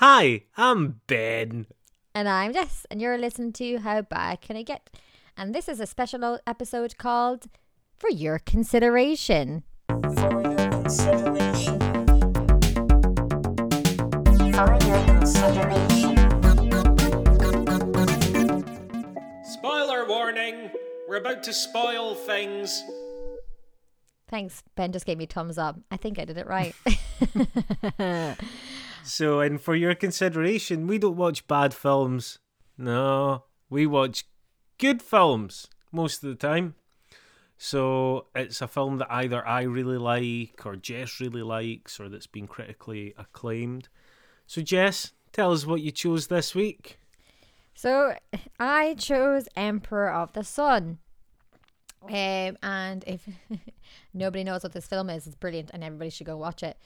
Hi, I'm Ben. And I'm Jess, and you're listening to How Bad Can I Get? And this is a special episode called For Your Consideration. For Your Consideration. For Your Consideration. Spoiler warning! We're about to spoil things. Thanks. Ben just gave me thumbs up. I think I did it right. So, and for your consideration, we don't watch bad films. No, we watch good films most of the time. So it's a film that either I really like or Jess really likes or that's been critically acclaimed. So Jess, tell us what you chose this week. So I chose Emperor of the Sun. And if nobody knows what this film is, it's brilliant and everybody should go watch it.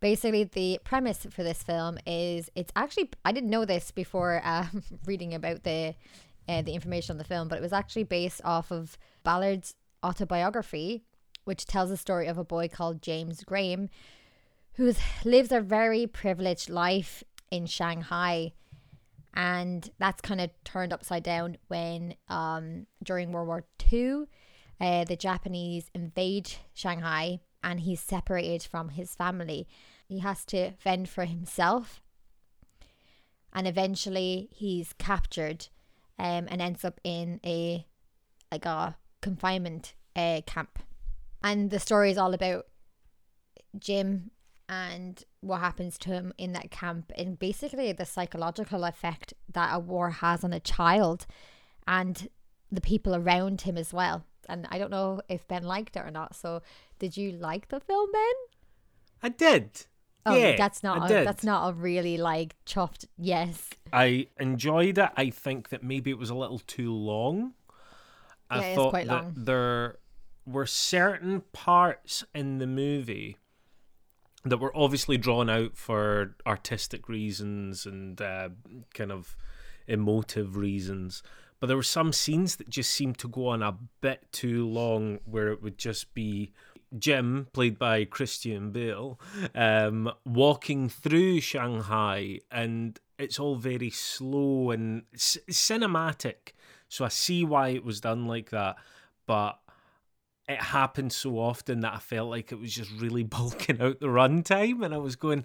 Basically, the premise for this film is it's actually, I didn't know this before reading about the information on the film, but it was actually based off of Ballard's autobiography, which tells the story of a boy called James Graham, who lives a very privileged life in Shanghai. And that's kind of turned upside down when during World War II, the Japanese invade Shanghai. And he's separated from his family. He has to fend for himself. And eventually he's captured and ends up in a confinement camp. And the story is all about Jim and what happens to him in that camp. And basically the psychological effect that a war has on a child. And the people around him as well. And I don't know if Ben liked it or not. So did you like the film, Ben? I did. Oh, yeah, that's not a really like chuffed yes. I enjoyed it. I think that maybe it was a little too long. I thought quite long. That there were certain parts in the movie that were obviously drawn out for artistic reasons and kind of emotive reasons. But there were some scenes that just seemed to go on a bit too long where it would just be Jim, played by Christian Bale, walking through Shanghai, and it's all very slow and cinematic. So I see why it was done like that, but it happened so often that I felt like it was just really bulking out the runtime, and I was going,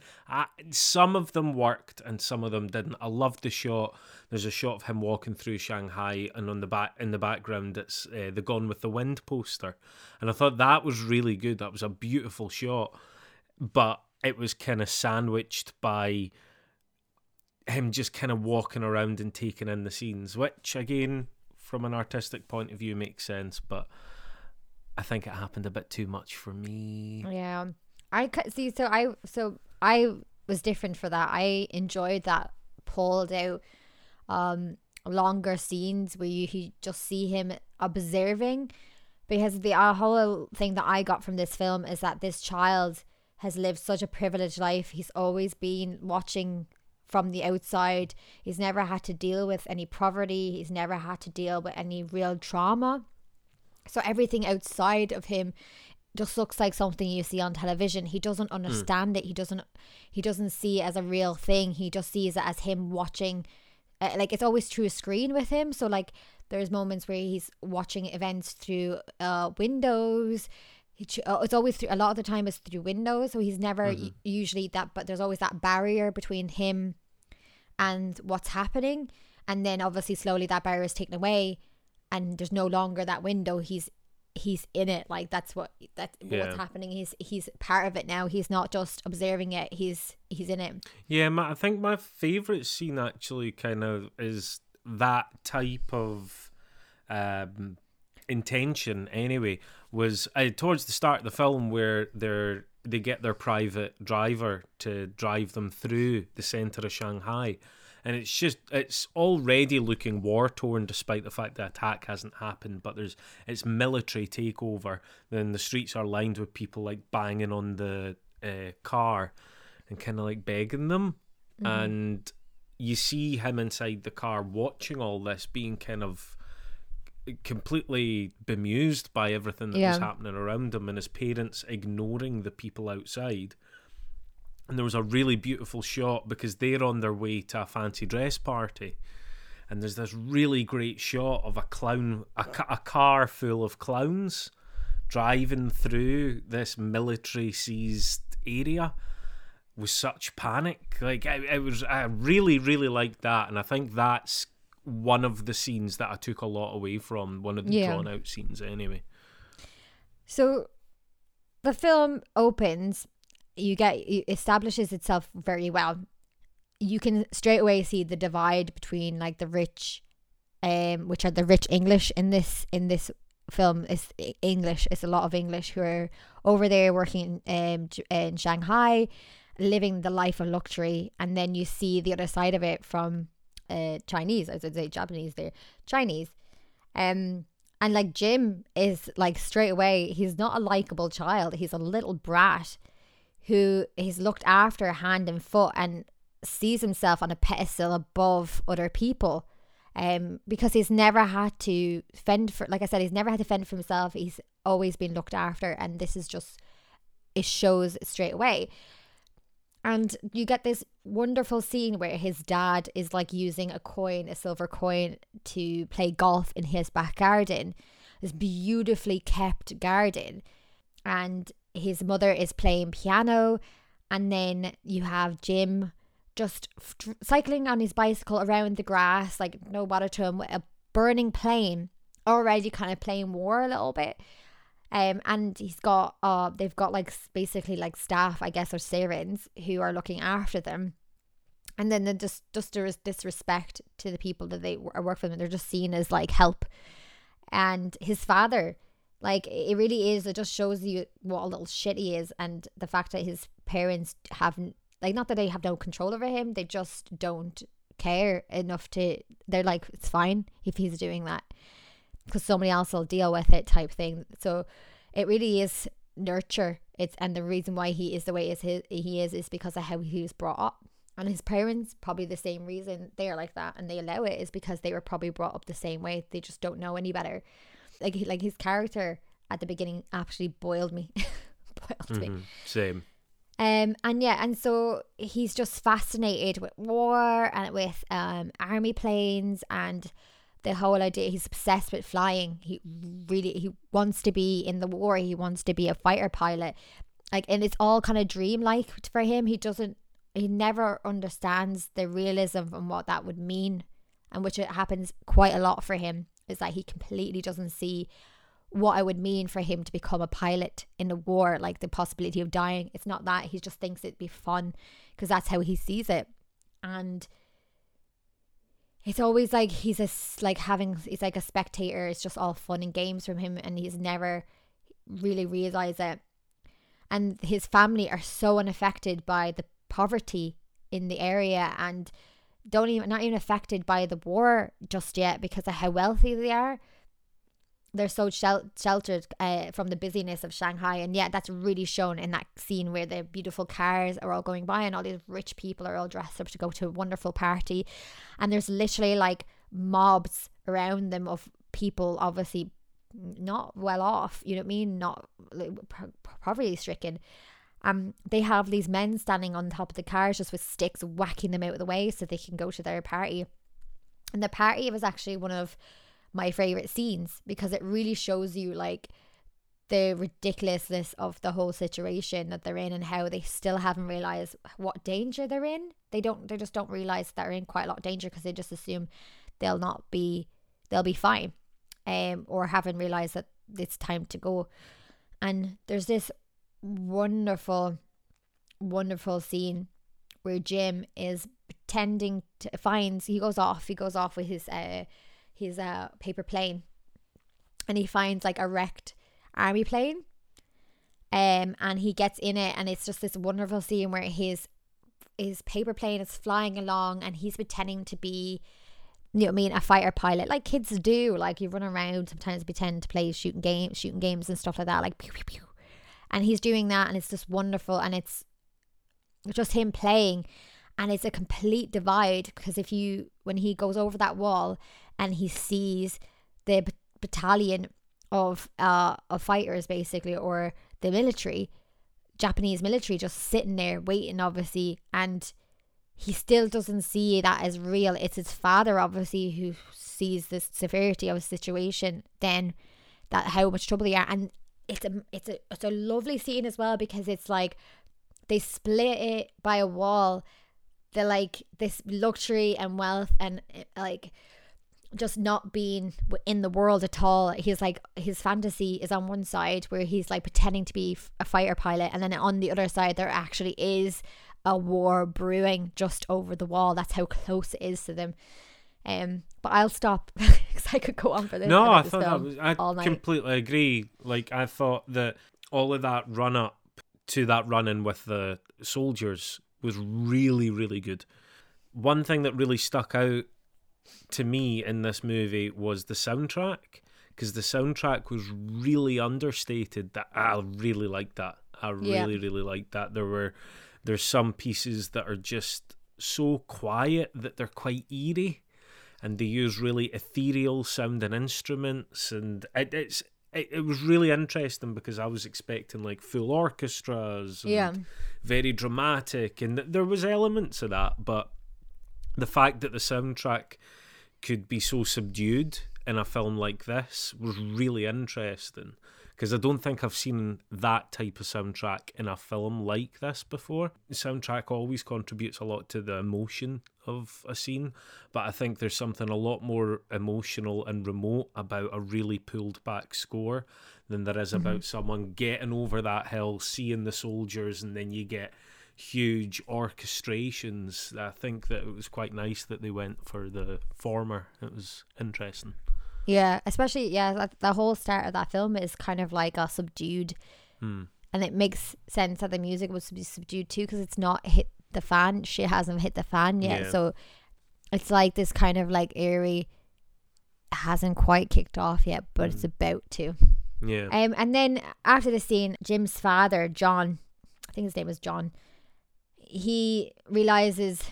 some of them worked and some of them didn't. I loved the shot. There's a shot of him walking through Shanghai, and in the background, it's the Gone with the Wind poster, and I thought that was really good. That was a beautiful shot, but it was kind of sandwiched by him just kind of walking around and taking in the scenes, which again, from an artistic point of view, makes sense, but I think it happened a bit too much for me. Yeah, I see. So I was different for that. I enjoyed that pulled out, longer scenes where you just see him observing, because the whole thing that I got from this film is that this child has lived such a privileged life. He's always been watching from the outside. He's never had to deal with any poverty. He's never had to deal with any real trauma. So everything outside of him just looks like something you see on television. He doesn't understand it. He doesn't see it as a real thing. He just sees it as him watching. Like, it's always through a screen with him. So, like, there's moments where he's watching events through windows. It's always through, a lot of the time it's through windows. So he's never usually that, but there's always that barrier between him and what's happening. And then obviously slowly that barrier is taken away. And there's no longer that window. He's in it. Like, what's happening. He's part of it now. He's not just observing it. He's in it. Yeah, I think my favorite scene actually kind of is that type of intention. Anyway, was towards the start of the film where they get their private driver to drive them through the center of Shanghai. And it's just, it's already looking war-torn despite the fact the attack hasn't happened, but it's military takeover. Then the streets are lined with people like banging on the car and kind of like begging them. Mm. And you see him inside the car watching all this, being kind of completely bemused by everything that was happening around him, and his parents ignoring the people outside. And there was a really beautiful shot because they're on their way to a fancy dress party. And there's this really great shot of a clown, a car full of clowns driving through this military seized area with such panic. Like, I really, really liked that. And I think that's one of the scenes that I took a lot away from, one of the drawn out scenes anyway. So the film opens, it establishes itself very well. You can straight away see the divide between like the rich, which are the rich English in this film is English. It's a lot of English who are over there working in Shanghai, living the life of luxury, and then you see the other side of it from Chinese. I should say Japanese there, Chinese, and like Jim is like straight away. He's not a likable child. He's a little brat who is looked after hand and foot and sees himself on a pedestal above other people, because he's never had to fend for, like I said, he's never had to fend for himself. He's always been looked after, and this is just, it shows straight away. And you get this wonderful scene where his dad is like using a silver coin to play golf in his back garden, this beautifully kept garden, and his mother is playing piano. And then you have Jim just cycling on his bicycle around the grass, like no bother to him, with a burning plane, already kind of playing war a little bit. And he's got they've got like basically like staff, I guess, or servants who are looking after them. And then just there is disrespect to the people that they work for them. They're just seen as like help. And his father, like, it really is, it just shows you what a little shit he is, and the fact that his parents haven't, like, not that they have no control over him, they just don't care enough to, they're like, it's fine if he's doing that because somebody else will deal with it type thing. So it really is nurture. It's, and the reason why he is the way he is because of how he was brought up. And his parents, probably the same reason they're like that and they allow it, is because they were probably brought up the same way. They just don't know any better. Like his character at the beginning actually boiled me. Mm-hmm. Same. And so he's just fascinated with war and with army planes and the whole idea. He's obsessed with flying. He wants to be in the war. He wants to be a fighter pilot. Like, and it's all kind of dreamlike for him. He never understands the realism and what that would mean, and which it happens quite a lot for him. Is that he completely doesn't see what it would mean for him to become a pilot in a war, like the possibility of dying. It's not that. He just thinks it'd be fun because that's how he sees it. And it's always like he's like a spectator. It's just all fun and games from him, and he's never really realized it. And his family are so unaffected by the poverty in the area, and not even affected by the war just yet because of how wealthy they are. They're so sheltered from the busyness of Shanghai, and yet that's really shown in that scene where the beautiful cars are all going by and all these rich people are all dressed up to go to a wonderful party, and there's literally like mobs around them of people obviously not well off, you know what I mean, not like, poverty stricken. They have these men standing on top of the cars just with sticks, whacking them out of the way so they can go to their party. And the party was actually one of my favourite scenes because it really shows you like the ridiculousness of the whole situation that they're in and how they still haven't realised what danger they're in. They just don't realise they're in quite a lot of danger because they just assume they'll be fine, or haven't realised that it's time to go. And there's this wonderful, wonderful scene where Jim is pretending to he goes off with his paper plane, and he finds like a wrecked army plane, and he gets in it, and it's just this wonderful scene where his paper plane is flying along, and he's pretending to be, you know what I mean, a fighter pilot, like kids do, like you run around sometimes, pretend to play shooting games and stuff like that, like pew pew pew. And he's doing that, and it's just wonderful, and it's just him playing. And it's a complete divide because when he goes over that wall and he sees the battalion of fighters, basically, or the military, Japanese military just sitting there waiting, obviously, and he still doesn't see that as real. It's his father, obviously, who sees the severity of his situation then, that how much trouble they are. And it's a lovely scene as well, because it's like they split it by a wall. They're like this luxury and wealth and like just not being in the world at all. He's like, his fantasy is on one side where he's like pretending to be a fighter pilot, and then on the other side there actually is a war brewing just over the wall. That's how close it is to them. But I'll stop because I could go on for this. No, I thought that was, I completely agree. Like, I thought that all of that run up to that run in with the soldiers was really, really good. One thing that really stuck out to me in this movie was the soundtrack, because the soundtrack was really understated. That I really liked that. I really, really liked that. There's some pieces that are just so quiet that they're quite eerie, and they use really ethereal sounding instruments, and it was really interesting because I was expecting like full orchestras and very dramatic, and there was elements of that, but the fact that the soundtrack could be so subdued in a film like this was really interesting, because I don't think I've seen that type of soundtrack in a film like this before. The soundtrack always contributes a lot to the emotion of a scene, but I think there's something a lot more emotional and remote about a really pulled back score than there is about someone getting over that hill, seeing the soldiers, and then you get huge orchestrations. I think that it was quite nice that they went for the former. It was interesting. Yeah, especially, the whole start of that film is kind of like a subdued, and it makes sense that the music was subdued too, because it's not hit the fan. Shit hasn't hit the fan yet, so it's like this kind of like airy, hasn't quite kicked off yet, but it's about to. Yeah. And then after the scene, Jim's father, John, I think his name was John, he realizes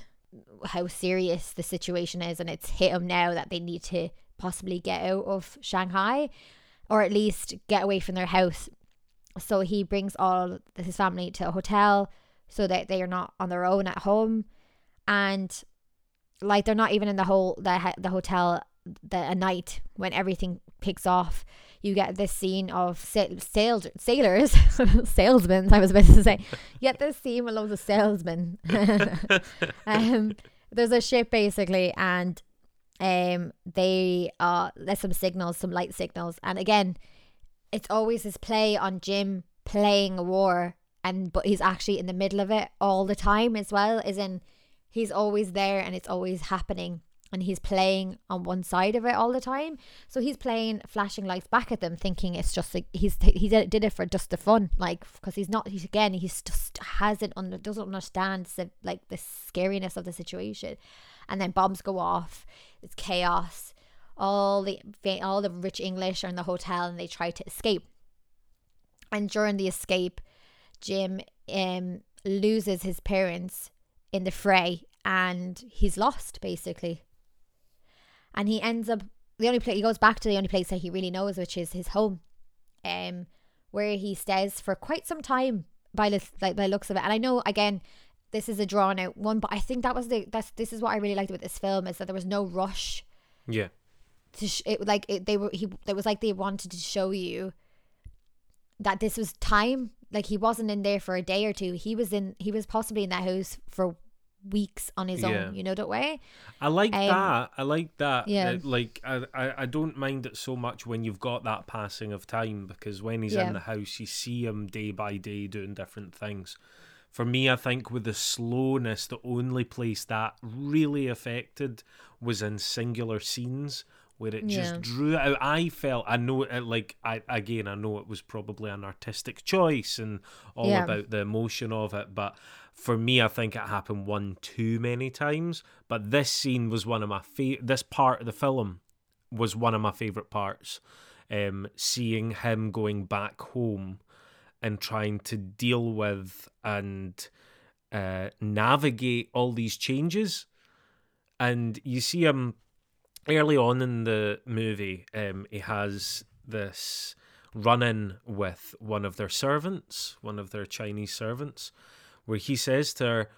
how serious the situation is, and it's hit him now that they need to possibly get out of Shanghai, or at least get away from their house. So he brings all his family to a hotel so that they are not on their own at home, and like they're not even in the whole the hotel a night when everything picks off. You get this scene of sailors salesmen. I was about to say, yet this scene with loads of salesmen. There's a ship basically, and they there's some light signals, and again it's always this play on Jim playing a war, but he's actually in the middle of it all the time as well, as in he's always there and it's always happening, and he's playing on one side of it all the time. So he's playing flashing lights back at them, thinking it's just like he did it for just the fun, like, because doesn't understand like the scariness of the situation. And then bombs go off. It's chaos. All the rich English are in the hotel, and they try to escape. And during the escape, Jim loses his parents in the fray, and he's lost basically. And he ends up he goes back to the only place that he really knows, which is his home, where he stays for quite some time by looks of it. And I know, again, this is a drawn out one, but I think this is what I really liked about this film, is that there was no rush. Yeah. It was like they wanted to show you that this was time. Like, he wasn't in there for a day or two. He was possibly in that house for weeks on his own, you know that way. I like that. I like that. Yeah. Like, I don't mind it so much when you've got that passing of time, because when he's in the house, you see him day by day doing different things. For me, I think with the slowness, the only place that really affected was in singular scenes where it just drew out. I know it was probably an artistic choice and all about the emotion of it, but for me, I think it happened one too many times. But this scene was one of my favorite. This part of the film was one of my favorite parts. Seeing him going back home and trying to deal with and navigate all these changes. And you see him early on in the movie, he has this run-in with one of their servants, one of their Chinese servants, where he says to her,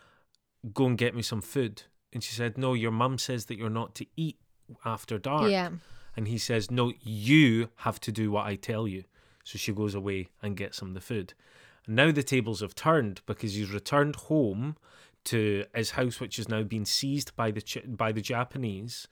go and get me some food. And she said, no, your mum says that you're not to eat after dark. Yeah. And he says, no, you have to do what I tell you. So she goes away and gets him the food. And now the tables have turned because he's returned home to his house, which has now been seized by the Japanese.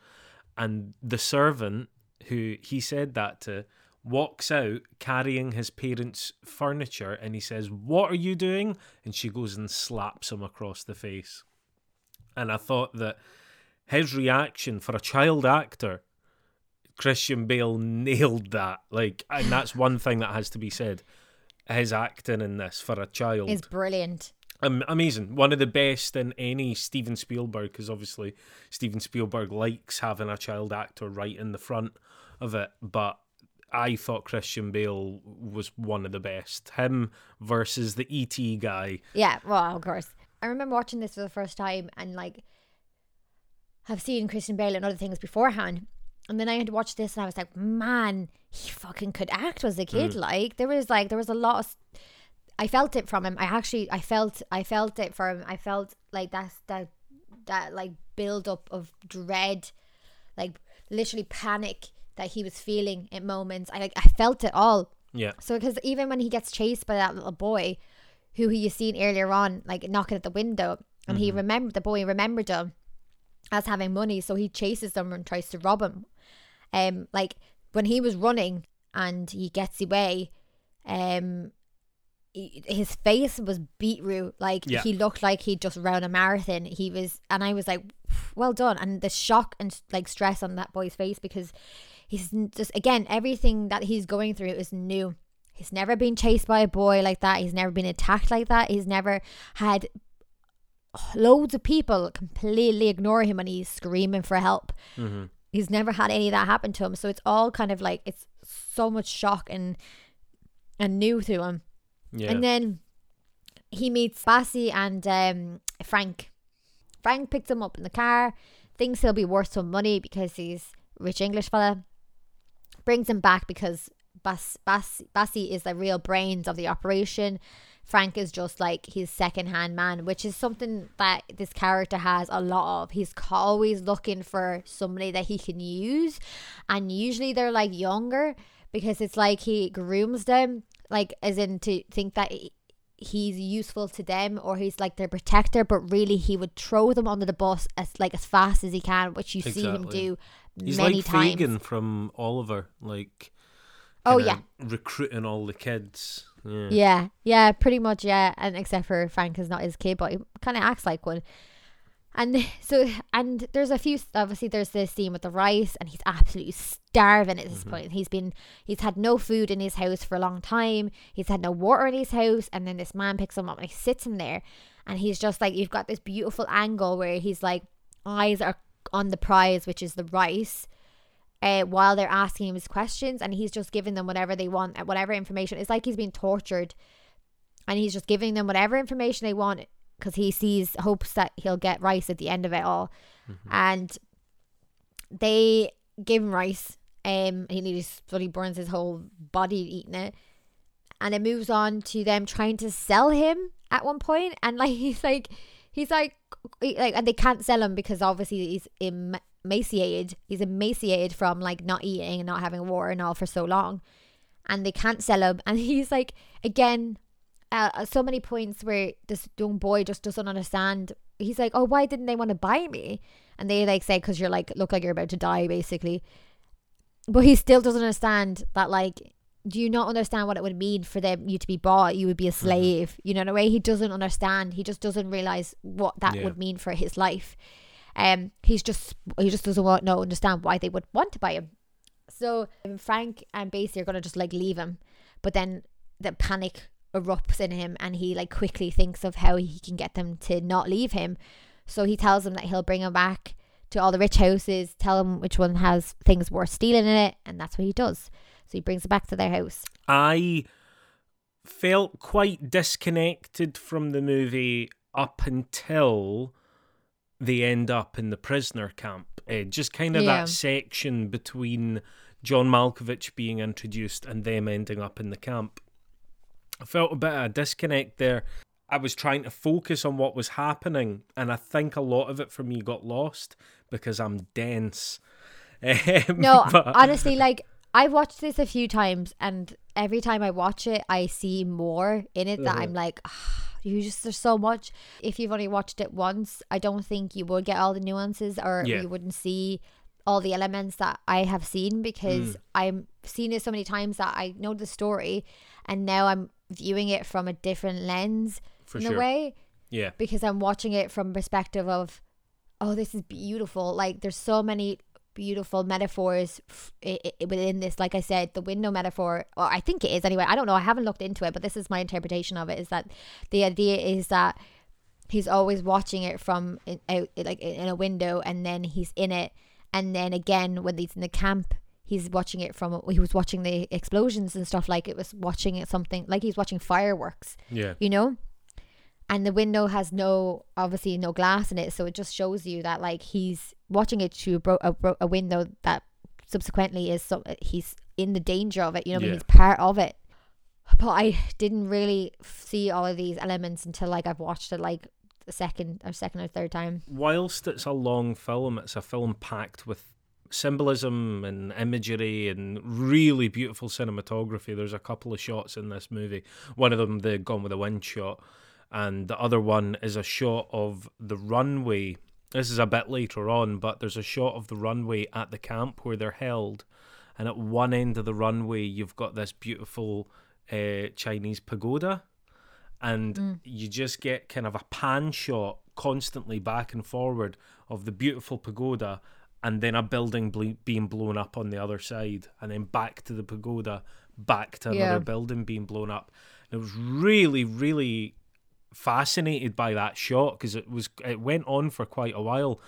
And the servant who he said that to walks out carrying his parents' furniture, and he says, what are you doing? And she goes and slaps him across the face. And I thought that his reaction for a child actor, Christian Bale nailed that. Like, and that's one thing that has to be said. His acting in this for a child is brilliant. Amazing. One of the best in any Steven Spielberg, because obviously Steven Spielberg likes having a child actor right in the front of it. But I thought Christian Bale was one of the best. Him versus the E.T. guy. Yeah, well, of course. I remember watching this for the first time, and like, I've seen Christian Bale and other things beforehand. And then I had watched this and I was like, man, he fucking could act as a kid. Mm. Like, there was a lot of... I felt it from him. I felt it for him. I felt like that like build up of dread, like literally panic that he was feeling at moments. I felt it all. Yeah. So because even when he gets chased by that little boy, who he has seen earlier on, like knocking at the window, and mm-hmm. the boy remembered him as having money, so he chases them and tries to rob him. Like when he was running and he gets away, his face was beetroot. Like, yeah. He looked like he'd just ran a marathon. He was, and I was like, well done. And the shock and like stress on that boy's face, because he's just, again, everything that he's going through is new. He's never been chased by a boy like that. He's never been attacked like that. He's never had loads of people completely ignore him and he's screaming for help. Mm-hmm. He's never had any of that happen to him. So it's all kind of like, it's so much shock and new to him. Yeah. And then he meets Basie and Frank. Frank picks him up in the car, thinks he'll be worth some money because he's a rich English fella. Brings him back because Basie is the real brains of the operation. Frank is just like his second-hand man, which is something that this character has a lot of. He's always looking for somebody that he can use. And usually they're like younger because it's like he grooms them. Like, as in to think that he's useful to them or he's like their protector, but really he would throw them under the bus as fast as he can, which you exactly. see him do he's many like times. He's like Fagin from Oliver, like, oh yeah, recruiting all the kids. Yeah. yeah, pretty much, yeah. And except for Frank is not his kid, but he kind of acts like one. And so, and there's a few, obviously there's this scene with the rice and he's absolutely starving at this mm-hmm. point. He's had no food in his house for a long time. He's had no water in his house. And then this man picks him up and he sits in there and he's just like, you've got this beautiful angle where he's like, eyes are on the prize, which is the rice, while they're asking him his questions. And he's just giving them whatever they want, whatever information. It's like he's being tortured and he's just giving them whatever information they want, because he hopes that he'll get rice at the end of it all. Mm-hmm. And they give him rice. He burns his whole body eating it. And it moves on to them trying to sell him at one point. And like he's like and they can't sell him because obviously he's emaciated. He's emaciated from like not eating and not having water and all for so long. And they can't sell him. And he's like, again, so many points where this young boy just doesn't understand. He's like, oh, why didn't they want to buy me? And they like say, because you're like, look like you're about to die, basically. But he still doesn't understand that, like, do you not understand what it would mean for you to be bought? You would be a slave. You know, in a way, he doesn't understand. He just doesn't realize what that would mean for his life. He just doesn't understand why they would want to buy him. So Frank and Basie are going to just like leave him. But then the panic erupts in him and he like quickly thinks of how he can get them to not leave him. So he tells them that he'll bring him back to all the rich houses, tell him which one has things worth stealing in it, and that's what he does. So he brings them back to their house. I felt quite disconnected from the movie up until they end up in the prisoner camp. Just kind of that section between John Malkovich being introduced and them ending up in the camp. I felt a bit of a disconnect there. I was trying to focus on what was happening, and I think a lot of it for me got lost because I'm dense. No, honestly, like, I've watched this a few times, and every time I watch it, I see more in it that I'm like, there's so much. If you've only watched it once, I don't think you would get all the nuances, or you wouldn't see all the elements that I have seen, because I've seen it so many times that I know the story, and now I'm viewing it from a different lens in a way. Yeah. Because I'm watching it from perspective of, oh, this is beautiful. Like, there's so many beautiful metaphors within this. Like I said, the window metaphor, or I think it is anyway, I don't know, I haven't looked into it, but this is my interpretation of it, is that the idea is that he's always watching it from out, like in a window, and then he's in it, and then again when he's in the camp, he's watching it from, he was watching the explosions and stuff, like it was watching it, something like he's watching fireworks, you know. And the window has obviously no glass in it, so it just shows you that, like, he's watching it through a window that subsequently is, so he's in the danger of it, you know what I mean? He's part of it. But I didn't really see all of these elements until, like, I've watched it, like, the second or third time. Whilst it's a long film, it's a film packed with symbolism and imagery and really beautiful cinematography. There's a couple of shots in this movie. One of them, the Gone with the Wind shot, and the other one is a shot of the runway. This is a bit later on, but there's a shot of the runway at the camp where they're held, and at one end of the runway you've got this beautiful Chinese pagoda, and you just get kind of a pan shot constantly back and forward of the beautiful pagoda, and then a building being blown up on the other side, and then back to the pagoda, back to another building being blown up. And it was really, really fascinated by that shot, because it went on for quite a while,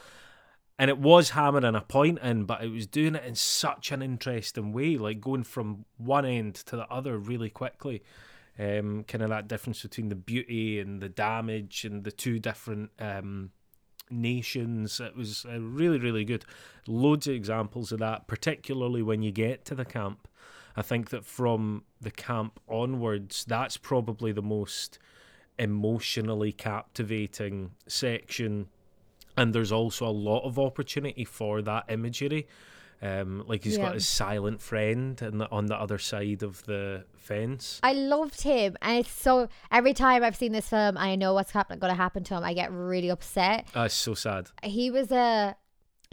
and it was hammering a point in, but it was doing it in such an interesting way, like going from one end to the other really quickly. Kind of that difference between the beauty and the damage and the two different nations. It was really, really good. Loads of examples of that, particularly when you get to the camp. I think that from the camp onwards, that's probably the most emotionally captivating section, and there's also a lot of opportunity for that imagery. Like he's got his silent friend on the other side of the fence. I loved him, and it's so, every time I've seen this film, I know what's going to happen to him. I get really upset. It's so sad. He was a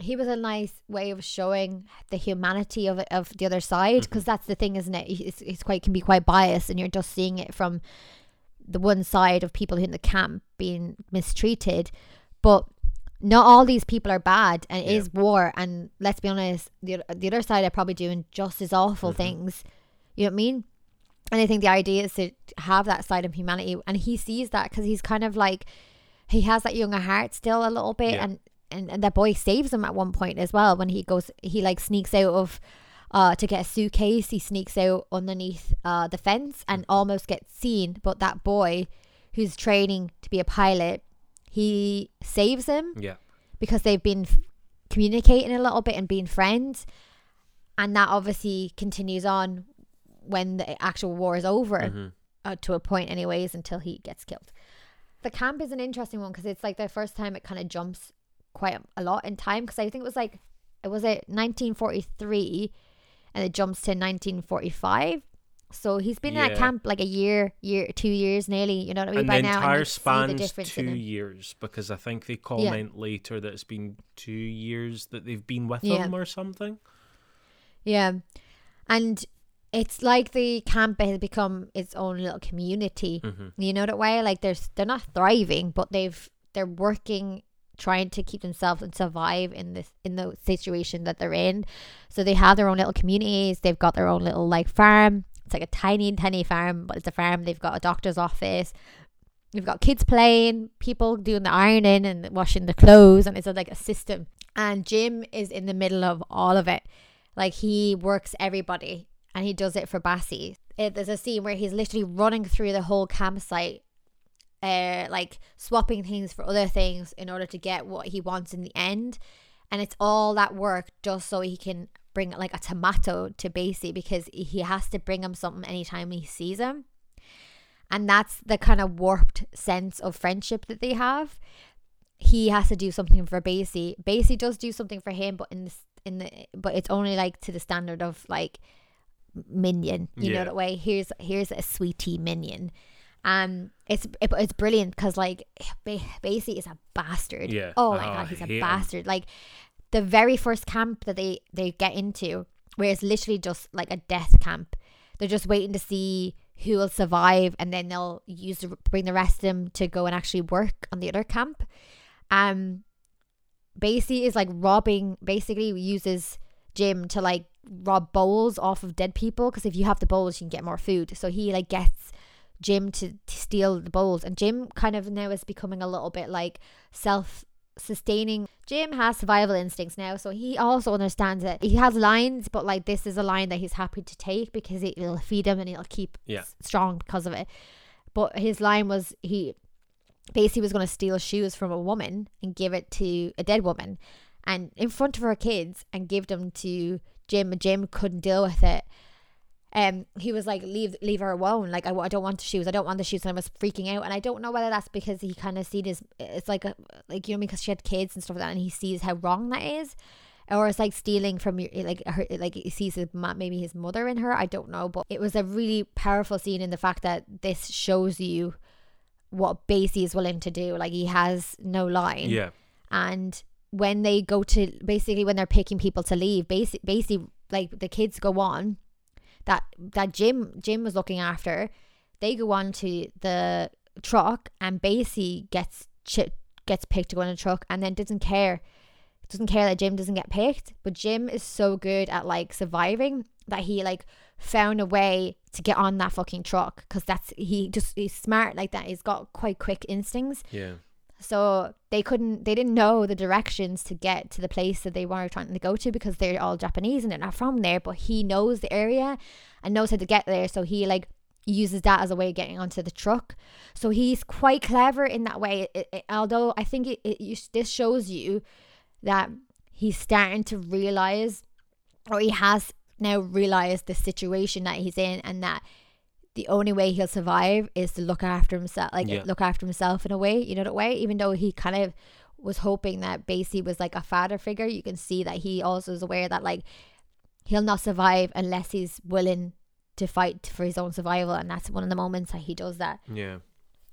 nice way of showing the humanity of the other side, because that's the thing, isn't it? It can be quite biased, and you're just seeing it from the one side of people in the camp being mistreated, but not all these people are bad, and it is war, and let's be honest, the other side are probably doing just as awful things, you know what I mean? And I think the idea is to have that side of humanity, and he sees that, because he's kind of like, he has that younger heart still a little bit, and that boy saves him at one point as well, when he sneaks out of to get a suitcase. He sneaks out underneath the fence and almost gets seen, but that boy who's training to be a pilot, he saves him because they've been communicating a little bit and being friends, and that obviously continues on when the actual war is over, to a point anyways, until he gets killed. The camp is an interesting one, because it's like the first time it kind of jumps quite a lot in time, because I think it was 1943 and it jumps to 1945. So he's been at camp like a year, 2 years nearly, you know what I mean? And by the entire now, span's 2 years, because I think they comment later that it's been 2 years that they've been with him or something. Yeah. And it's like the camp has become its own little community. You know that way? Like they're not thriving, but they're working, trying to keep themselves and survive in the situation that they're in. So they have their own little communities, they've got their own little like farm. It's like a tiny farm, but it's a farm. They've got a doctor's office, you've got kids playing, people doing the ironing and washing the clothes, and it's like a system. And Jim is in the middle of all of it, like he works everybody, and he does it for Basie. There's a scene where he's literally running through the whole campsite, like swapping things for other things in order to get what he wants in the end, and it's all that work just so he can bring like a tomato to Basie because he has to bring him something anytime he sees him. And that's the kind of warped sense of friendship that they have. He has to do something for Basie. Basie does do something for him, but but it's only like to the standard of like minion, you know that way. Here's a sweetie minion. It's brilliant because like Basie is a bastard. Yeah. Oh my God, he's a bastard. Him. Like the very first camp that they get into, where it's literally just like a death camp. They're just waiting to see who will survive, and then they'll bring the rest of them to go and actually work on the other camp. Basie is like uses Jim to like rob bowls off of dead people, because if you have the bowls you can get more food. So he like gets Jim to steal the bowls, and Jim kind of now is becoming a little bit like self-sustaining. Jim has survival instincts now, so he also understands that he has lines, but like this is a line that he's happy to take because it'll feed him and he'll keep strong because of it. But his line was he basically was going to steal shoes from a woman and give it to a dead woman and in front of her kids and give them to Jim, and Jim couldn't deal with it. He was like, leave her alone. Like, I don't want the shoes. I don't want the shoes. And I was freaking out. And I don't know whether that's because he kind of sees it's like, you know, because she had kids and stuff like that, and he sees how wrong that is. Or it's like stealing from her, he sees maybe his mother in her. I don't know. But it was a really powerful scene in the fact that this shows you what Basie is willing to do. Like, he has no line. Yeah. And when they go to, basically when they're picking people to leave, Basie, like the kids go on. That Jim was looking after, they go on to the truck, and Basie gets picked to go on the truck, and then doesn't care that Jim doesn't get picked. But Jim is so good at like surviving that he like found a way to get on that fucking truck, because he's smart like that. He's got quite quick instincts. Yeah. So they didn't know the directions to get to the place that they were trying to go to, because they're all Japanese and they're not from there, but he knows the area and knows how to get there. So he like uses that as a way of getting onto the truck. So he's quite clever in that way. Although I think this shows you that he's starting to realize, or he has now realized, the situation that he's in, and that the only way he'll survive is to look after himself, look after himself in a way, you know, that way. Even though he kind of was hoping that Basie was like a father figure, you can see that he also is aware that like he'll not survive unless he's willing to fight for his own survival, and that's one of the moments that he does that. Yeah,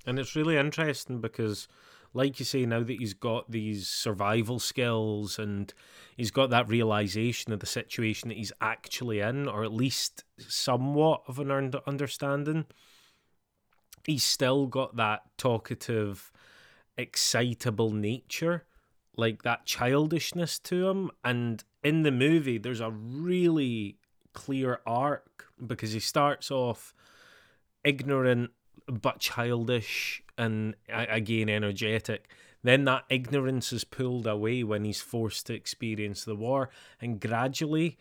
and it's really interesting because, like you say, now that he's got these survival skills and he's got that realisation of the situation that he's actually in, or at least somewhat of an understanding, he's still got that talkative, excitable nature, like that childishness to him. And in the movie, there's a really clear arc, because he starts off ignorant but childish and again energetic. Then that ignorance is pulled away when he's forced to experience the war, and gradually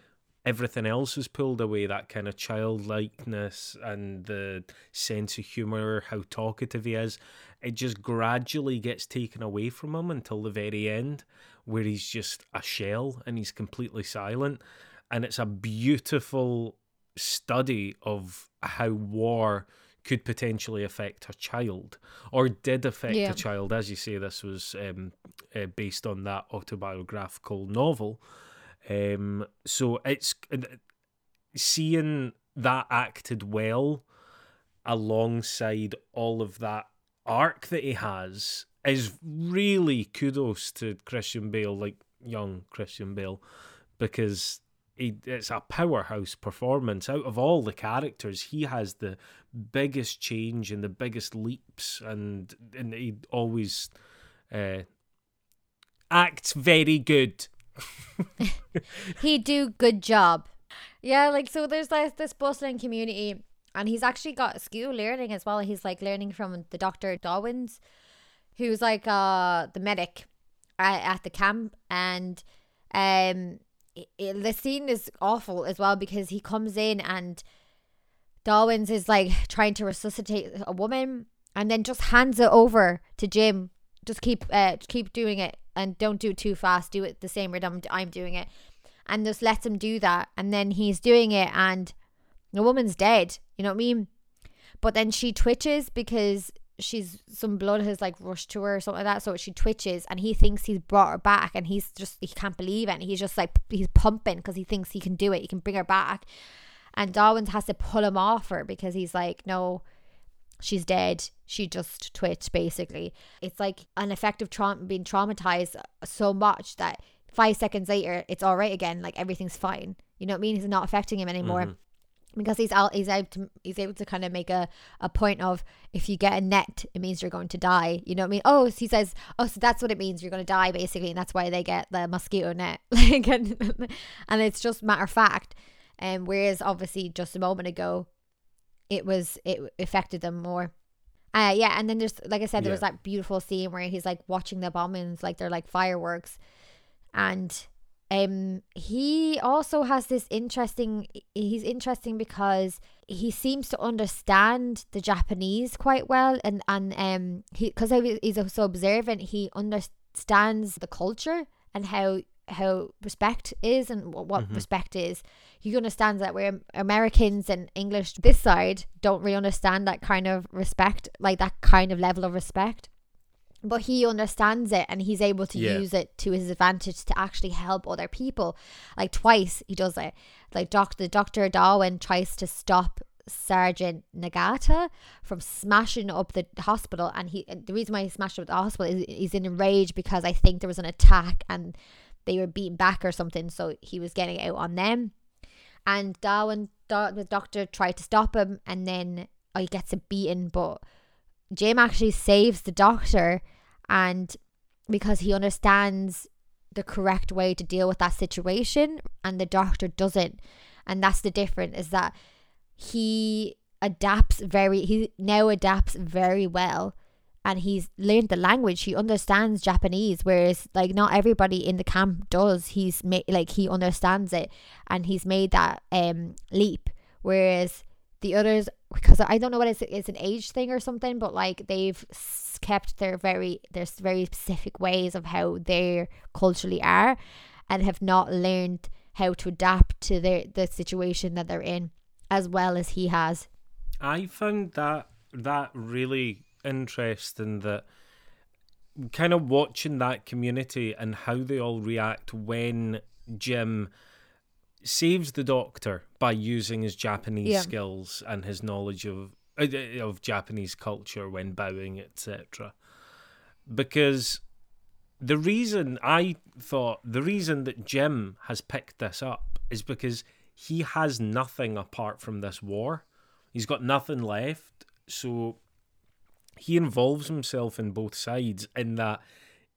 everything else is pulled away, that kind of childlikeness and the sense of humour, how talkative he is. It just gradually gets taken away from him until the very end, where he's just a shell and he's completely silent. And it's a beautiful study of how war could potentially affect a child, or did affect a child. As you say, this was based on that autobiographical novel. So it's seeing that acted well alongside all of that arc that he has is really kudos to Christian Bale, like young Christian Bale, because it's a powerhouse performance. Out of all the characters, he has the biggest change and the biggest leaps, and he always acts very good. He do good job. Yeah, like, so there's this bustling community, and he's actually got skill learning as well. He's like learning from the Dr. Dawins, who's like the medic at the camp, and the scene is awful as well, because he comes in and Dawins is like trying to resuscitate a woman, and then just hands it over to Jim. Just keep doing it, and don't do it too fast. Do it the same rhythm I'm doing it. and just let him do that. And then he's doing it and the woman's dead. You know what I mean? But then she twitches because she's, some blood has like rushed to her or something like that. So she twitches and he thinks he's brought her back, and he's just, he can't believe it. And he's just like, he's pumping because he thinks he can do it. He can bring her back. And Dawins has to pull him off her because he's like, no, she's dead. She just twitched, basically. It's like an effect of being traumatized so much that 5 seconds later, it's all right again. Like everything's fine. You know what I mean? It's not affecting him anymore. Mm-hmm. Because he's able to kind of make a point of, if you get a net, it means you're going to die. You know what I mean? Oh, so he says, oh, so that's what it means. You're going to die, basically. And that's why they get the mosquito net. And it's just matter of fact. Whereas obviously just a moment ago, it affected them more. Yeah. And then there's, like I said, there was that beautiful scene where he's like watching the bombings, like they're like fireworks. And he also has this he's interesting because he seems to understand the Japanese quite well, and he, because he's so observant, he understands the culture and how respect is and what mm-hmm. respect is. He understands that where Americans and English this side don't really understand that kind of respect, like that kind of level of respect. But he understands it, and he's able to use it to his advantage to actually help other people. Like twice he does it. Like Dr. Dawins tries to stop Sergeant Nagata from smashing up the hospital, and the reason why he smashed up the hospital is he's in a rage because I think there was an attack and they were beaten back or something, so he was getting out on them. And the doctor tried to stop him, and then he gets a beating, but Jim actually saves the doctor, and because he understands the correct way to deal with that situation, and the doctor doesn't. And that's the difference, is that he now adapts very well, and he's learned the language. He understands Japanese, whereas like not everybody in the camp does. He's made, like, he understands it, and he's made that leap, whereas the others, because I don't know what it's an age thing or something, but like they've kept their very specific ways of how they culturally are, and have not learned how to adapt to the situation that they're in as well as he has. I found that really interesting, that kind of watching that community and how they all react when Jim saves the doctor by using his Japanese skills and his knowledge of Japanese culture when bowing, etc. Because the reason that Jim has picked this up is because he has nothing apart from this war. He's got nothing left. So he involves himself in both sides, in that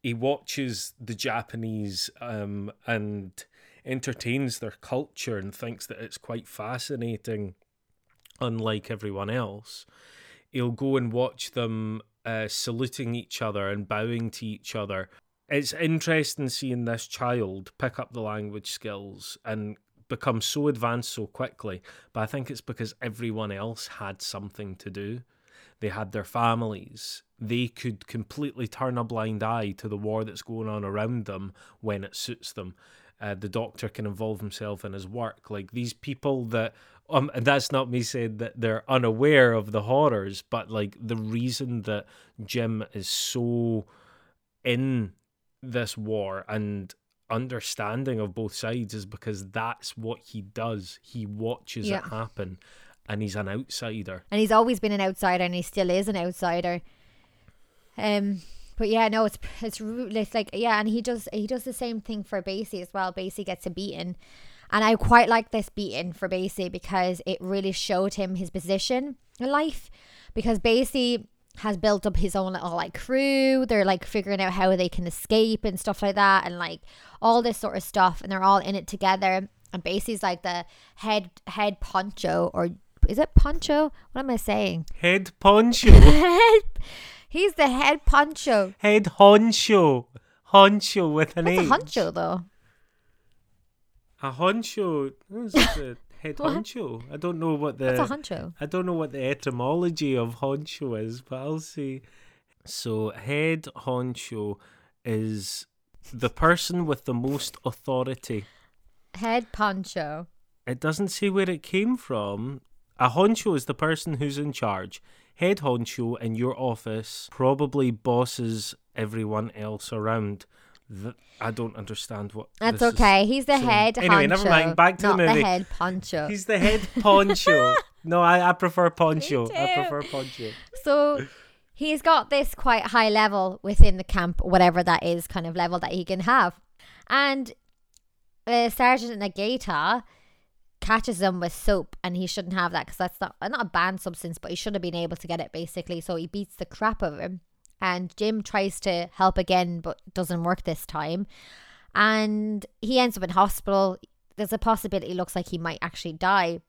he watches the Japanese and entertains their culture and thinks that it's quite fascinating. Unlike everyone else, he'll go and watch them saluting each other and bowing to each other. It's interesting seeing this child pick up the language skills and become so advanced so quickly, but I think it's because everyone else had something to do. They had their families. They could completely turn a blind eye to the war that's going on around them when it suits them. The doctor can involve himself in his work. Like these people that, and that's not me saying that they're unaware of the horrors, but like the reason that Jim is so in this war and understanding of both sides is because that's what he does. He watches it happen, and he's an outsider. And he's always been an outsider, and he still is an outsider. But yeah, no, it's like, yeah, and he does the same thing for Basie as well. Basie gets a beating, and I quite like this beating for Basie because it really showed him his position in life, because Basie has built up his own little like crew. They're like figuring out how they can escape and stuff like that, and like all this sort of stuff, and they're all in it together. And Basie's like the head poncho, or is it poncho? What am I saying? Head poncho. He's the head poncho. Head honcho. Honcho with an H. What's a honcho, though? A honcho. What's the head honcho? I don't know what the... What's a honcho? I don't know what the etymology of honcho is, but I'll see. So, head honcho is the person with the most authority. Head honcho. It doesn't say where it came from. A honcho is the person who's in charge. Head honcho in your office probably bosses everyone else around. I don't understand what. That's okay. He's the head honcho. Anyway, never mind. Back to the movie. Not the head poncho. He's the head poncho. No, I prefer poncho. I prefer poncho. So he's got this quite high level within the camp, whatever that is, kind of level that he can have. And Sergeant Nagata catches him with soap, and he shouldn't have that because that's not a banned substance, but he should have been able to get it basically. So he beats the crap out of him. And Jim tries to help again, but doesn't work this time. And he ends up in hospital. There's a possibility it looks like he might actually die,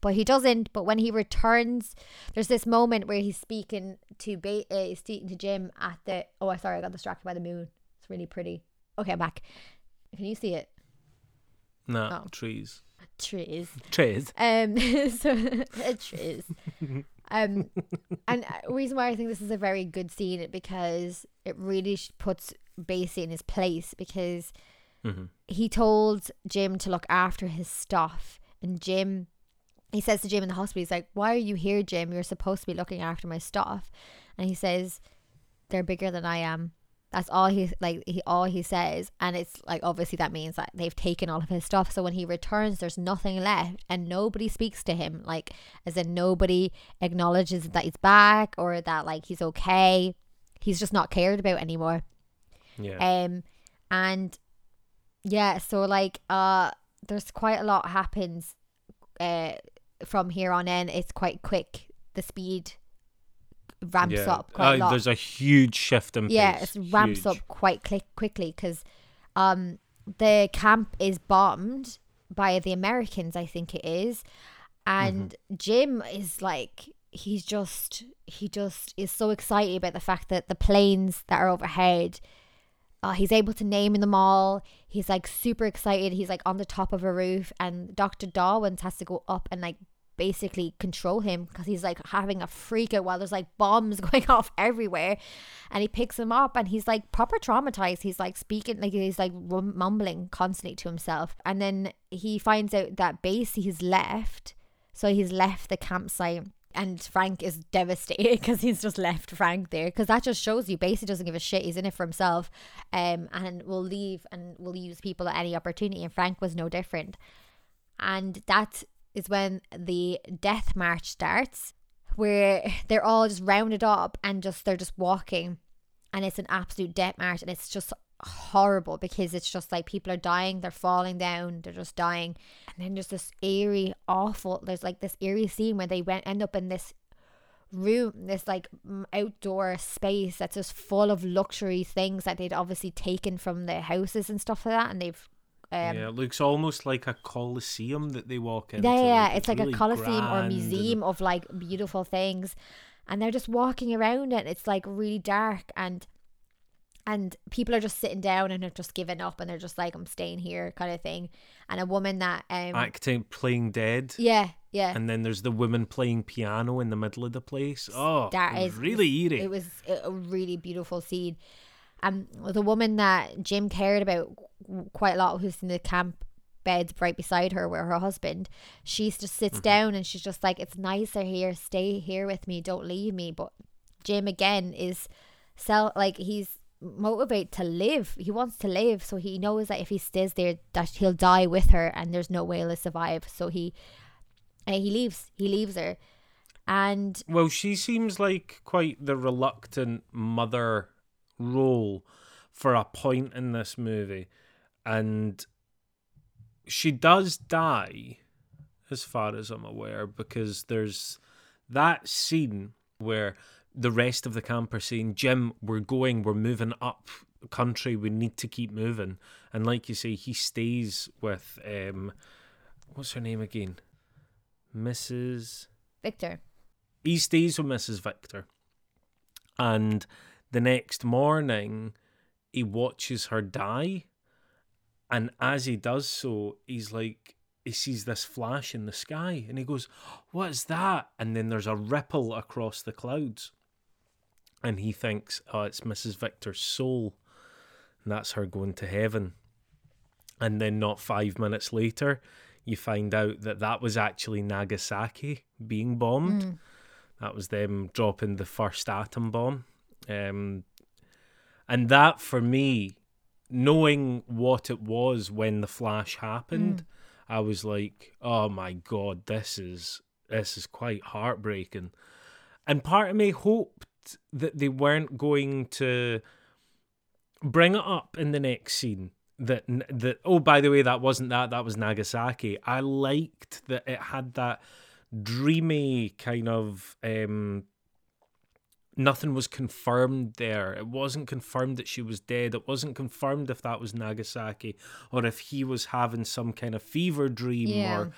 but he doesn't. But when he returns, there's this moment where he's speaking to Jim at the... Oh, sorry, I got distracted by the moon. It's really pretty. Okay, I'm back. Can you see it? No. Trees. Trees. And the reason why I think this is a very good scene because it really puts Basie in his place because he told Jim to look after his stuff, and Jim, he says to Jim in the hospital, he's like, "Why are you here, Jim? You're supposed to be looking after my stuff." And he says, "They're bigger than I am." That's all he says, and it's like obviously that means that they've taken all of his stuff. So when he returns, there's nothing left, and nobody speaks to him, like as in nobody acknowledges that he's back or that like he's okay. He's just not cared about anymore. Yeah. And yeah, so like there's quite a lot happens from here on in. It's quite quick. The speed ramps up quite a lot. There's a huge shift in pace. Yeah, it ramps up quite quickly because the camp is bombed by the Americans, I think it is, and Jim is like he just is so excited about the fact that the planes that are overhead, he's able to name them all. He's like super excited. He's like on the top of a roof, and Dr. Dawins has to go up and like basically control him because he's like having a freak out while there's like bombs going off everywhere, and he picks him up and he's like proper traumatized. He's like speaking like he's like mumbling constantly to himself, and then he finds out that Basie has left, so he's left the campsite, and Frank is devastated because he's just left Frank there, because that just shows you Basie doesn't give a shit. He's in it for himself, and will leave and will use people at any opportunity, and Frank was no different. And that is when the death march starts, where they're all just rounded up and just they're just walking, and it's an absolute death march, and it's just horrible because it's just like people are dying, they're falling down, they're just dying. And then there's this eerie scene where they end up in this room, this like outdoor space that's just full of luxury things that they'd obviously taken from their houses and stuff like that, and they've it looks almost like a coliseum that they walk into. Yeah, it's like really a coliseum or a museum of like beautiful things, and they're just walking around and it's like really dark, and people are just sitting down and have just given up, and they're just like, "I'm staying here," kind of thing. And a woman that playing dead. Yeah. And then there's the woman playing piano in the middle of the place. Oh, that is really eerie. It was a really beautiful scene. The woman that Jim cared about quite a lot, who's in the camp bed right beside her with her husband, she just sits down and she's just like, "It's nicer here, stay here with me, don't leave me." But Jim again is he's motivated to live. He wants to live, so he knows that if he stays there that he'll die with her and there's no way he'll survive, so he leaves her. And well, she seems like quite the reluctant mother role for a point in this movie, and she does die as far as I'm aware, because there's that scene where the rest of the camp are saying, "Jim, we're moving up country, we need to keep moving," and like you say, he stays with what's her name again, Mrs. Victor. He stays with Mrs. Victor, and the next morning, he watches her die, and as he does so, he's like, he sees this flash in the sky, and he goes, "What is that?" And then there's a ripple across the clouds, and he thinks, "Oh, it's Mrs. Victor's soul, and that's her going to heaven." And then not 5 minutes later, you find out that that was actually Nagasaki being bombed. Mm. That was them dropping the first atom bomb. And that, for me, knowing what it was when the flash happened, I was like, oh my God, this is quite heartbreaking. And part of me hoped that they weren't going to bring it up in the next scene. That oh, by the way, that wasn't that was Nagasaki. I liked that it had that dreamy kind of nothing was confirmed there. It wasn't confirmed that she was dead. It wasn't confirmed if that was Nagasaki or if he was having some kind of fever dream. Yeah. Or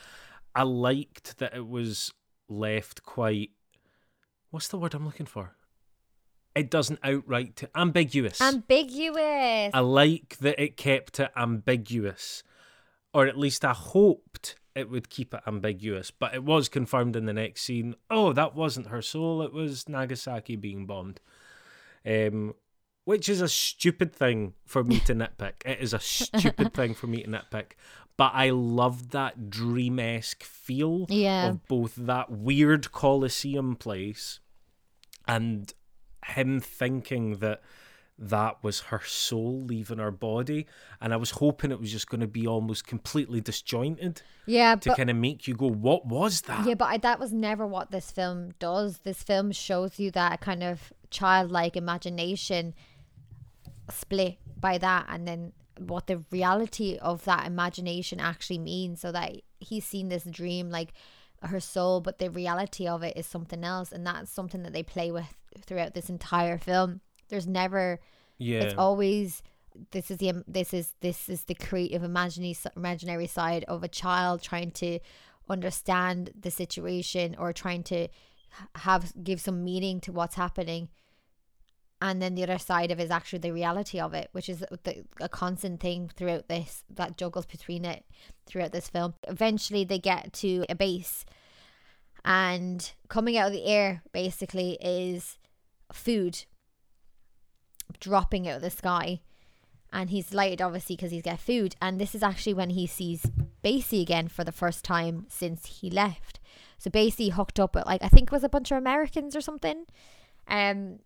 I liked that it was left quite, what's the word I'm looking for? It doesn't outright to ambiguous. Ambiguous. I like that it kept it ambiguous, or at least I hoped it would keep it ambiguous. But it was confirmed in the next scene. Oh, that wasn't her soul. It was Nagasaki being bombed, which is a stupid thing for me to nitpick. It is a stupid thing for me to nitpick. But I loved that dream-esque feel of both that weird Colosseum place and him thinking that was her soul leaving her body, and I was hoping it was just going to be almost completely disjointed to kind of make you go, what was that? That was never what this film does. This film shows you that kind of childlike imagination split by that, and then what the reality of that imagination actually means, so that he's seen this dream like her soul, but the reality of it is something else, and that's something that they play with throughout this entire film. There's never, it's always this is the creative imaginary side of a child trying to understand the situation or trying to give some meaning to what's happening, and then the other side of it is actually the reality of it, which is a constant thing throughout this, that juggles between it throughout this film. Eventually they get to a base, and coming out of the air basically is food dropping out of the sky, and he's delighted obviously because he's got food. And this is actually when he sees Basie again for the first time since he left. So Basie hooked up with, like, I think it was a bunch of Americans or something, and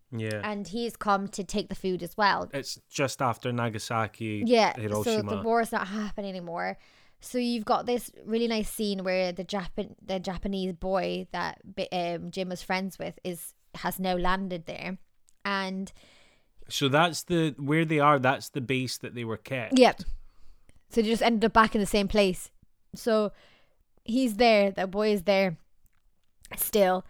he's come to take the food as well. It's just after Nagasaki, Hiroshima. So the war is not happening anymore. So you've got this really nice scene where the Japanese boy that Jim was friends with has now landed there, and so that's where they are. That's the base that they were kept. Yep. So they just ended up back in the same place. So he's there. That boy is there still,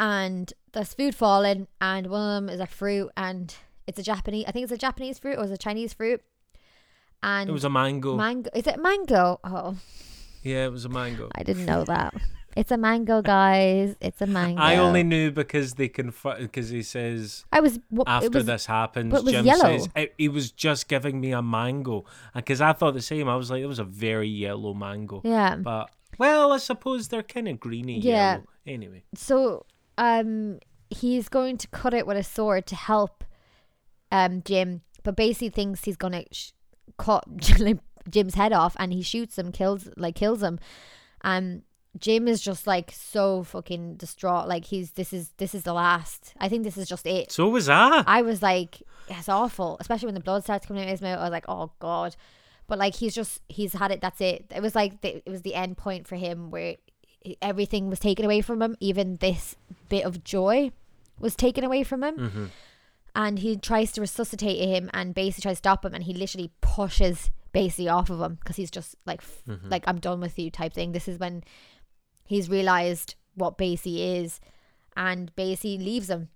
and there's food falling, and one of them is a fruit, and it's a Japanese. I think it's a Japanese fruit or it's a Chinese fruit. And it was a mango. Is it mango? Oh. Yeah, it was a mango. I didn't know that. It's a mango, guys. It's a mango. I only knew because they because he says, this happens, Jim yellow. Says, he was just giving me a mango. Because I thought the same. I was like, it was a very yellow mango. Yeah. But, well, I suppose they're kind of greeny yellow. Anyway. So he's going to cut it with a sword to help Jim. But basically thinks he's going to cut Jim's head off, and he shoots him, kills him. Jim is just like so fucking distraught. Like this is the last. I think this is just it. So was I. I was like, it's awful, especially when the blood starts coming out of his mouth. I was like, oh god. But like he's had it. That's it. It was like it was the end point for him, where everything was taken away from him. Even this bit of joy was taken away from him. Mm-hmm. And he tries to resuscitate him, and Basie tries to stop him, and he literally pushes Basie off of him because he's just like, like, I'm done with you type thing. This is when he's realised what Basie is, and Basie leaves him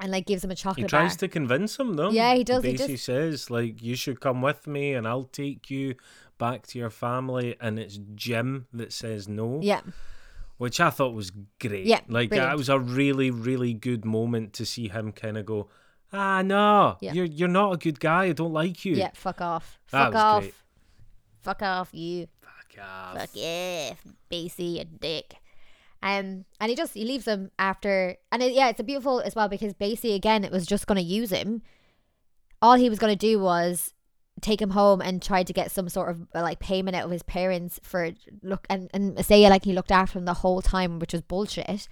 and like gives him a chocolate bar. He tries to convince him though. Yeah, he does. Basie says like, you should come with me and I'll take you back to your family, and it's Jim that says no. Yeah. Which I thought was great. Yeah, like brilliant. It was a really, really good moment to see him kind of go, ah, no, you're not a good guy. I don't like you. Yeah, fuck off. That fuck was off. Great. Fuck off, you. Fuck off. Fuck yeah, Basie, a dick. And he leaves him after, and it's a beautiful as well because Basie again, it was just gonna use him. All he was gonna do was take him home and tried to get some sort of like payment out of his parents for look and say like he looked after him the whole time, which was bullshit.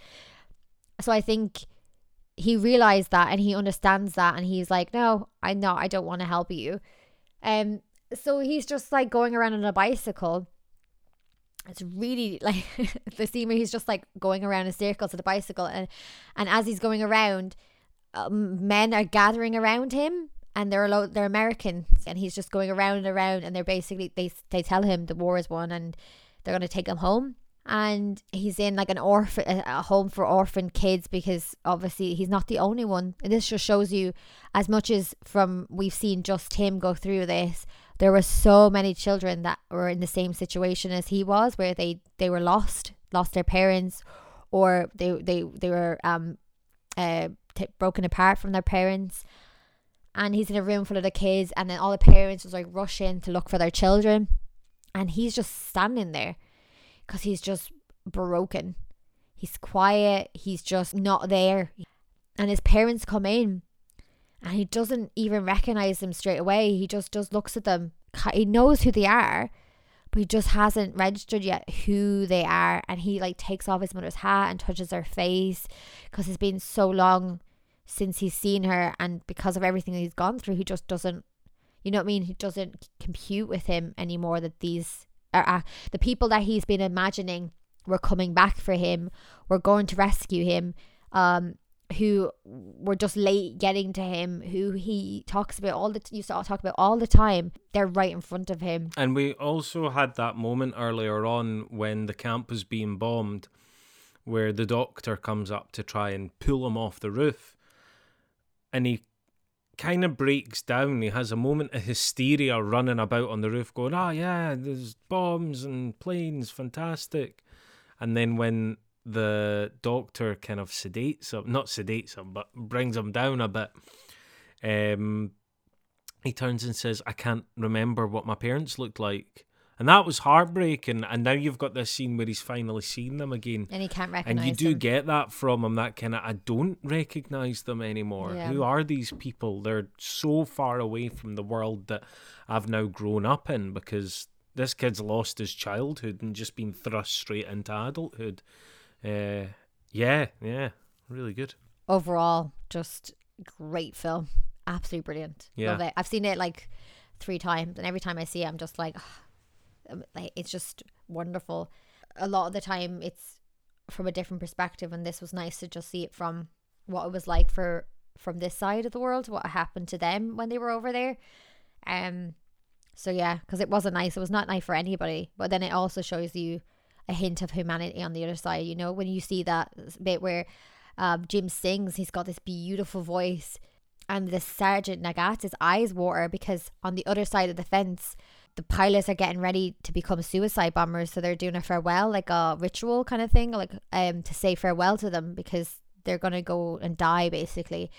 So I think he realized that and he understands that, and he's like, no, I'm not, I don't want to help you. So he's just like going around on a bicycle. It's really like the scene where he's just like going around in circles with a bicycle, and as he's going around, men are gathering around him, and they're Americans, and he's just going around and around, and they're basically they tell him the war is won and they're going to take him home. And he's in like a home for orphan kids, because obviously he's not the only one. And this just shows you, as much as from we've seen just him go through this, there were so many children that were in the same situation as he was, where they were lost their parents, or they were broken apart from their parents. And he's in a room full of the kids, and then all the parents was like rushing to look for their children, and he's just standing there because he's just broken. He's quiet, he's just not there. And his parents come in, and he doesn't even recognize them straight away. He just looks at them. He knows who they are, but he just hasn't registered yet who they are. And he like takes off his mother's hat and touches her face, because it's been so long since he's seen her, and because of everything that he's gone through, he just doesn't, you know what I mean, he doesn't compute with him anymore that these are the people that he's been imagining were coming back for him, were going to rescue him, who were just late getting to him, who he talks about all the time, they're right in front of him. And we also had that moment earlier on when the camp was being bombed, where the doctor comes up to try and pull him off the roof, and he kind of breaks down. He has a moment of hysteria running about on the roof going, oh yeah, there's bombs and planes, fantastic. And then when the doctor kind of not sedates him, but brings him down a bit, he turns and says, I can't remember what my parents looked like. And that was heartbreaking. And now you've got this scene where he's finally seen them again. And he can't recognise them. And you do get that from him, that kind of, I don't recognise them anymore. Yeah. Who are these people? They're so far away from the world that I've now grown up in, because this kid's lost his childhood and just been thrust straight into adulthood. Really good. Overall, just great film. Absolutely brilliant. Yeah. Love it. I've seen it like 3 times, and every time I see it, I'm just like... oh. Like, it's just wonderful. A lot of the time it's from a different perspective, and this was nice to just see it from what it was like from this side of the world, what happened to them when they were over there. So yeah, because it was not nice for anybody, but then it also shows you a hint of humanity on the other side, you know, when you see that bit where Jim sings. He's got this beautiful voice, and the Sergeant Nagata's eyes water, because on the other side of the fence the pilots are getting ready to become suicide bombers, so they're doing a farewell, like a ritual kind of thing, like to say farewell to them, because they're gonna go and die basically.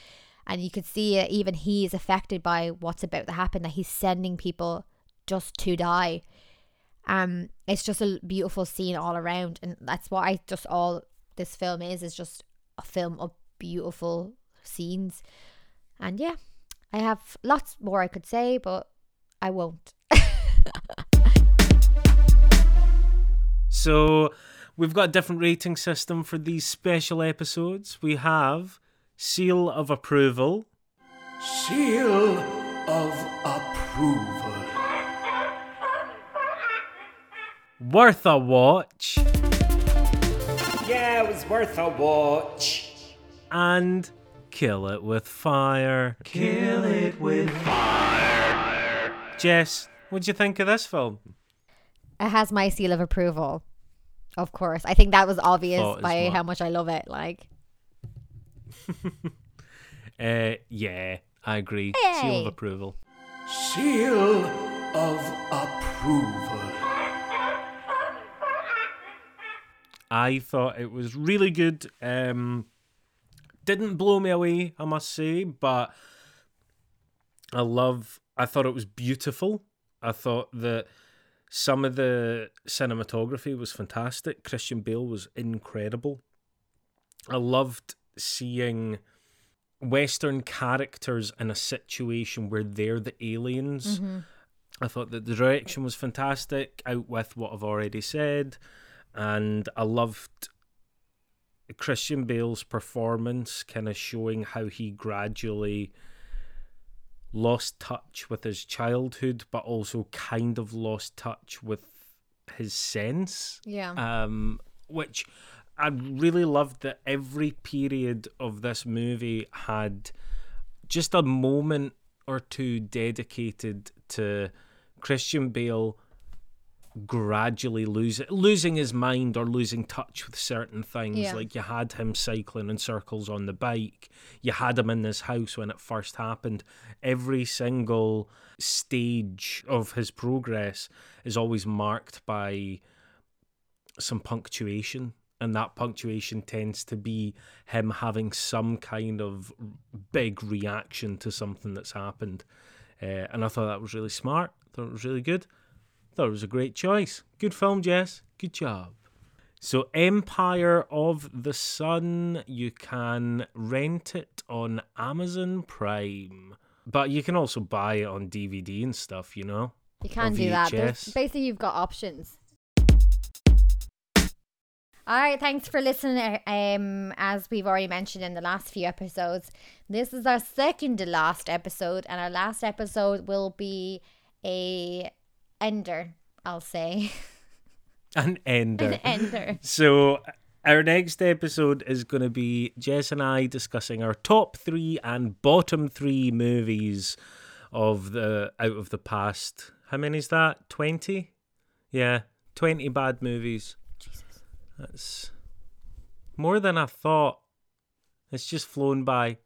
And you could see even he is affected by what's about to happen, that he's sending people just to die. It's just a beautiful scene all around, and that's what all this film is just a film of beautiful scenes. And yeah, I have lots more I could say, but I won't. So we've got a different rating system for these special episodes. We have Seal of Approval. Seal of Approval. Worth a Watch. Yeah, it was worth a watch. And Kill It With Fire. Kill It With Fire. Jess, what'd you think of this film? It has my seal of approval, of course. I think that was obvious by how much I love it. Like, yeah, I agree. Hey. Seal of approval. Seal of approval. I thought it was really good. Didn't blow me away, I must say, but I thought it was beautiful. I thought that some of the cinematography was fantastic. Christian Bale was incredible. I loved seeing Western characters in a situation where they're the aliens. Mm-hmm. I thought that the direction was fantastic, out with what I've already said, and I loved Christian Bale's performance, kind of showing how he gradually lost touch with his childhood, but also kind of lost touch with his sense. Yeah. Which I really loved, that every period of this movie had just a moment or two dedicated to Christian Bale gradually losing his mind or losing touch with certain things. Yeah. Like you had him cycling in circles on the bike, you had him in this house when it first happened. Every single stage of his progress is always marked by some punctuation, and that punctuation tends to be him having some kind of big reaction to something that's happened. And I thought that was really smart. I thought it was really good. Thought it was a great choice. Good film, Jess. Good job. So Empire of the Sun, you can rent it on Amazon Prime. But you can also buy it on DVD and stuff, you know? You can do that. There's, basically, you've got options. All right, thanks for listening. As we've already mentioned in the last few episodes, this is our second to last episode, and our last episode will be a... ender, I'll say. An ender. So our next episode is going to be Jess and I discussing our top three and bottom three movies of the out of the past. How many is that? 20? Yeah, 20 bad movies. Jesus. That's more than I thought. It's just flown by.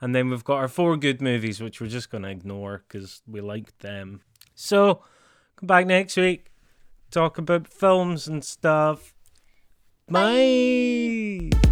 And then we've got our four good movies, which we're just going to ignore because we liked them. So... back next week, talk about films and stuff. Bye. Bye.